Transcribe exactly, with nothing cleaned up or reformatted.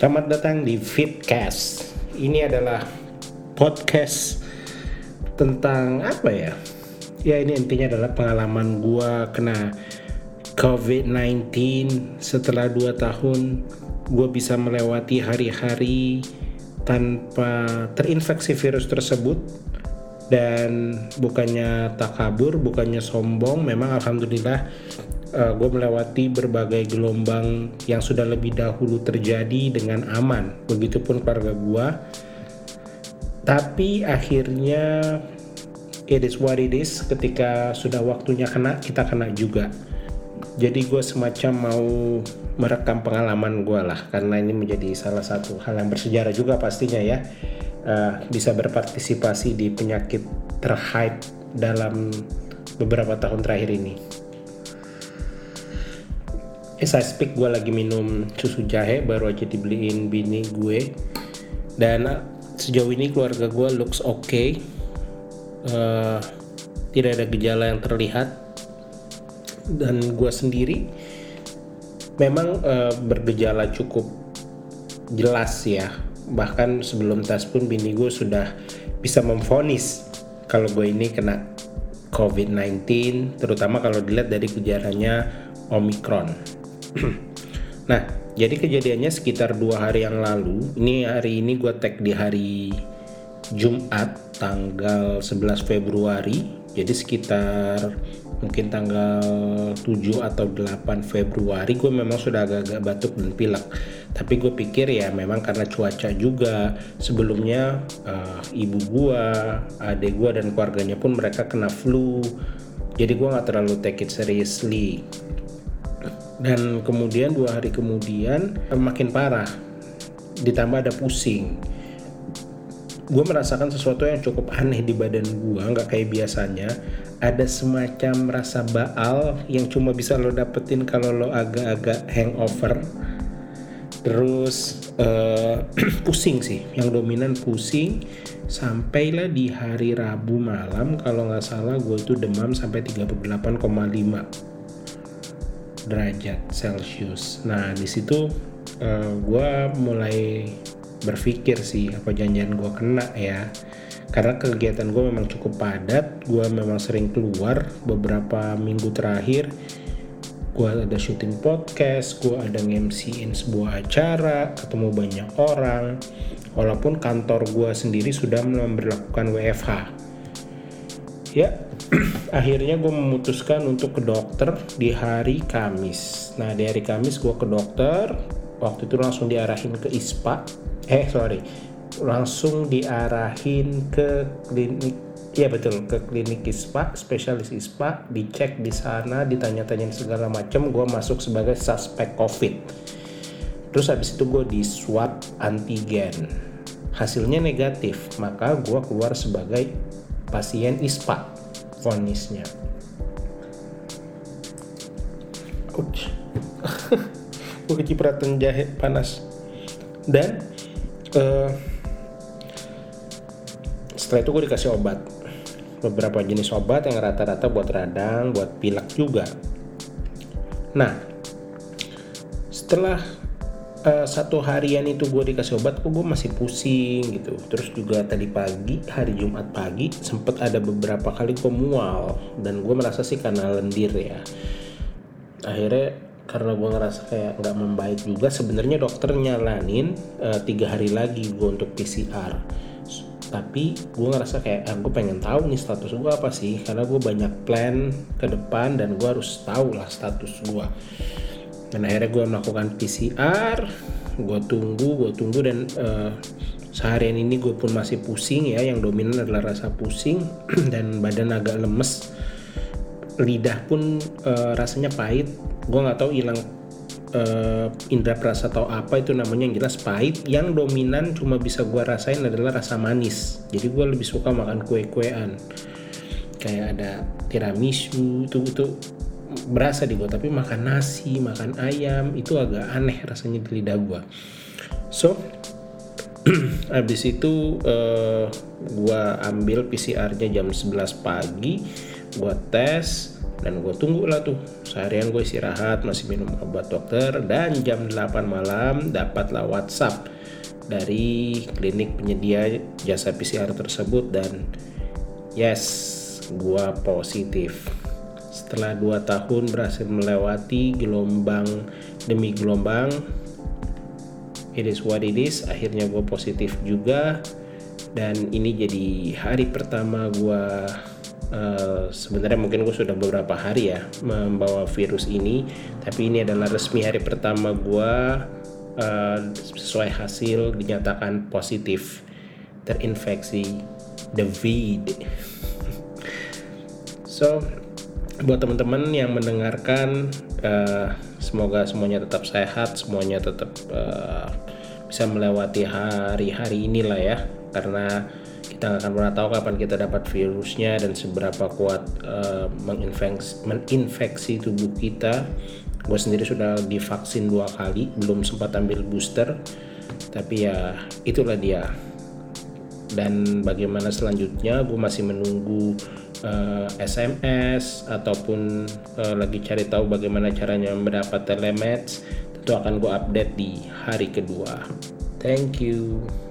Selamat datang di FitCast. Ini adalah podcast tentang apa ya? Ya, ini intinya adalah pengalaman gua kena covid sembilan belas. Setelah dua tahun gua bisa melewati hari-hari tanpa terinfeksi virus tersebut. Dan bukannya takabur, bukannya sombong, memang alhamdulillah Uh, gue melewati berbagai gelombang yang sudah lebih dahulu terjadi dengan aman, begitupun keluarga gue. Tapi akhirnya it is what it is, ketika sudah waktunya kena, kita kena juga. Jadi gue semacam mau merekam pengalaman gue lah, karena ini menjadi salah satu hal yang bersejarah juga pastinya ya, uh, bisa berpartisipasi di penyakit terhype dalam beberapa tahun terakhir ini. As I speak, gue lagi minum susu jahe, baru aja dibeliin bini gue. Dan sejauh ini keluarga gue looks okay, uh, tidak ada gejala yang terlihat. Dan gue sendiri memang uh, bergejala cukup jelas ya. Bahkan sebelum tes pun bini gue sudah bisa memvonis kalau gue ini kena covid sembilan belas, terutama kalau dilihat dari gejalanya Omicron. Nah, jadi kejadiannya sekitar dua hari yang lalu. Ini hari ini gue tag di hari Jumat tanggal sebelas Februari. Jadi sekitar mungkin tanggal tujuh atau delapan Februari gue memang sudah agak-agak batuk dan pilek. Tapi gue pikir ya memang karena cuaca juga. Sebelumnya uh, ibu gue, adik gue dan keluarganya pun mereka kena flu. Jadi gue gak terlalu take it seriously. Dan kemudian dua hari kemudian makin parah, ditambah ada pusing. Gue merasakan sesuatu yang cukup aneh di badan gue, nggak kayak biasanya. Ada semacam rasa baal yang cuma bisa lo dapetin kalau lo agak-agak hangover. Terus uh, pusing sih, yang dominan pusing. Sampailah di hari Rabu malam, kalau nggak salah gue itu demam sampai tiga puluh delapan koma lima derajat Celcius. Nah, di situ uh, gue mulai berpikir sih, apa janjian gue kena ya? Karena kegiatan gue memang cukup padat, gue memang sering keluar. Beberapa minggu terakhir, gue ada syuting podcast, gue ada nge-em si-in sebuah acara, ketemu banyak orang. Walaupun kantor gue sendiri sudah memberlakukan W F H. Ya. Akhirnya gue memutuskan untuk ke dokter di hari Kamis. Nah, di hari Kamis gue ke dokter. Waktu itu langsung diarahin ke I S P A. Eh, sorry. Langsung diarahin ke klinik. Ya betul, ke klinik I S P A, spesialis I S P A. Dicek di sana, ditanya-tanya segala macam. Gue masuk sebagai suspek COVID. Terus habis itu gue di swab antigen. Hasilnya negatif. Maka gue keluar sebagai pasien I S P A. Vonisnya. Ouch. Gue kecipratan jahe panas. Dan uh, setelah itu gue dikasih obat, beberapa jenis obat yang rata-rata buat radang, buat pilek juga. Nah, setelah Uh, satu harian itu gue dikasih obat, kok gue masih pusing gitu. Terus juga tadi pagi, hari Jumat pagi, sempet ada beberapa kali gue mual. Dan gue merasa sih karena lendir ya. Akhirnya karena gue ngerasa kayak gak membaik juga, sebenarnya dokter nyalanin uh, tiga hari lagi gue untuk P C R. Tapi gue ngerasa kayak ah, gue pengen tahu nih status gue apa sih, karena gue banyak plan ke depan dan gue harus tahu lah status gue. Dan akhirnya gue melakukan P C R, gue tunggu, gue tunggu dan uh, seharian ini gue pun masih pusing ya, yang dominan adalah rasa pusing dan badan agak lemes, lidah pun uh, rasanya pahit, gue nggak tahu hilang uh, indra perasa atau apa itu namanya, yang jelas pahit. Yang dominan cuma bisa gue rasain adalah rasa manis, jadi gue lebih suka makan kue-kuean, kayak ada tiramisu itu tuh. Berasa di gua, tapi makan nasi, makan ayam itu agak aneh rasanya di lidah gua. So, abis itu uh, gua ambil P C R-nya jam sebelas pagi, gua tes, Dan gue tunggulah tuh, seharian gue istirahat, masih minum obat dokter, dan jam delapan malam dapatlah WhatsApp dari klinik penyedia jasa P C R tersebut, dan yes, gue positif. Setelah dua tahun berhasil melewati gelombang demi gelombang, it is what it is, akhirnya gue positif juga. Dan ini jadi hari pertama gue, Uh, sebenarnya mungkin gue sudah beberapa hari ya membawa virus ini, tapi ini adalah resmi hari pertama gue uh, sesuai hasil dinyatakan positif terinfeksi the V I D. So buat teman-teman yang mendengarkan, uh, semoga semuanya tetap sehat, semuanya tetap uh, bisa melewati hari-hari inilah ya, karena kita nggak akan pernah tahu kapan kita dapat virusnya dan seberapa kuat uh, menginfeksi, menginfeksi tubuh kita. Gue sendiri sudah divaksin dua kali, belum sempat ambil booster, tapi ya itulah dia. Dan bagaimana selanjutnya, gue masih menunggu uh, S M S ataupun uh, lagi cari tahu bagaimana caranya mendapat telemeds. Tentu akan gue update di hari kedua. Thank you.